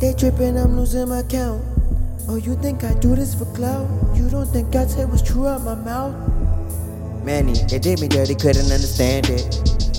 They trippin', I'm losing my count. Oh, you think I do this for clout? You don't think I say what's true out my mouth? Manny, they did me dirty, couldn't understand it.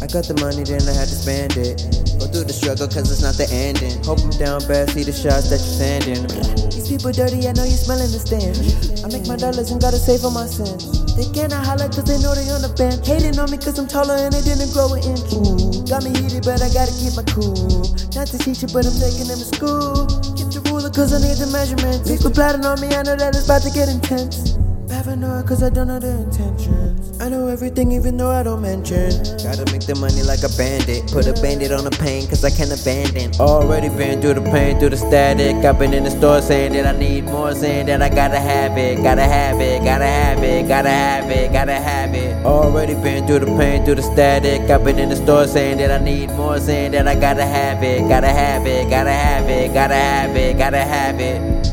I got the money, then I had to spend it. Go through the struggle, cause it's not the ending. Hope I'm down bad, see the shots that you're sending. These people dirty, I know you smelling the stench. I make my dollars and gotta save all my sins. They cannot holler cause they know they on the bench. Hating on me cause I'm taller and they didn't grow an inch. Got me heated, but I gotta keep my cool. Not to teach it, but I'm taking them to school. Get the ruler cause I need the measurements. People plotting on me, I know that it's about to get intense. Paranoid cause I don't know the intentions. I know everything even though I don't mention. Gotta make the money like a bandit. Put a bandit on the pain cause I can't abandon. Already been through the pain, through the static. I've been in the store saying that I need more, saying that I gotta have it. Gotta have it, gotta have it, gotta have it, gotta have it. Already been through the pain, through the static. I've been in the store saying that I need more, saying that I gotta have it. Gotta have it, gotta have it, gotta have it, gotta have it.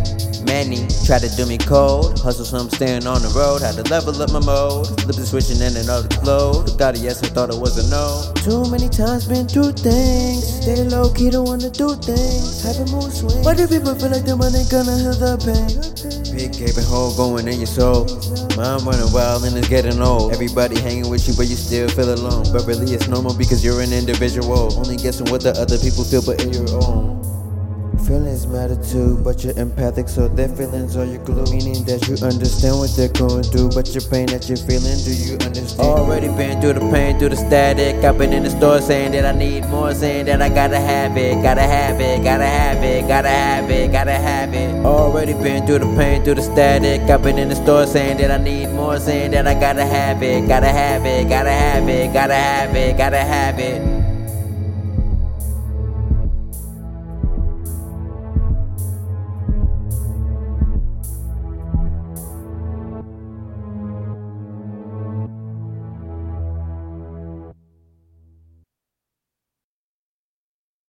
Many try to do me cold, hustle so I'm staying on the road. Had to level up my mode, flip the switch and then it all explode. Got a yes, I thought it was a no. Too many times been through things. Stay low key, don't wanna do things. Have a mood swing. Why do people feel like the money gonna heal the pain? Big gaping hole going in your soul. Mind running wild and it's getting old. Everybody hanging with you but you still feel alone. But really it's normal because you're an individual. Only guessing what the other people feel but in your own. Feelings matter too, but you're empathic, so their feelings are your glue. Meaning that you understand what they're going through, but your pain that you're feeling, do you understand? Already been through the pain, through the static. I've been in the store saying that I need more, saying that I gotta have it, gotta have it, gotta have it, gotta have it, gotta have it. Already been through the pain, through the static. I've been in the store saying that I need more, saying that I gotta have it, gotta have it, gotta have it, gotta have it, gotta have it.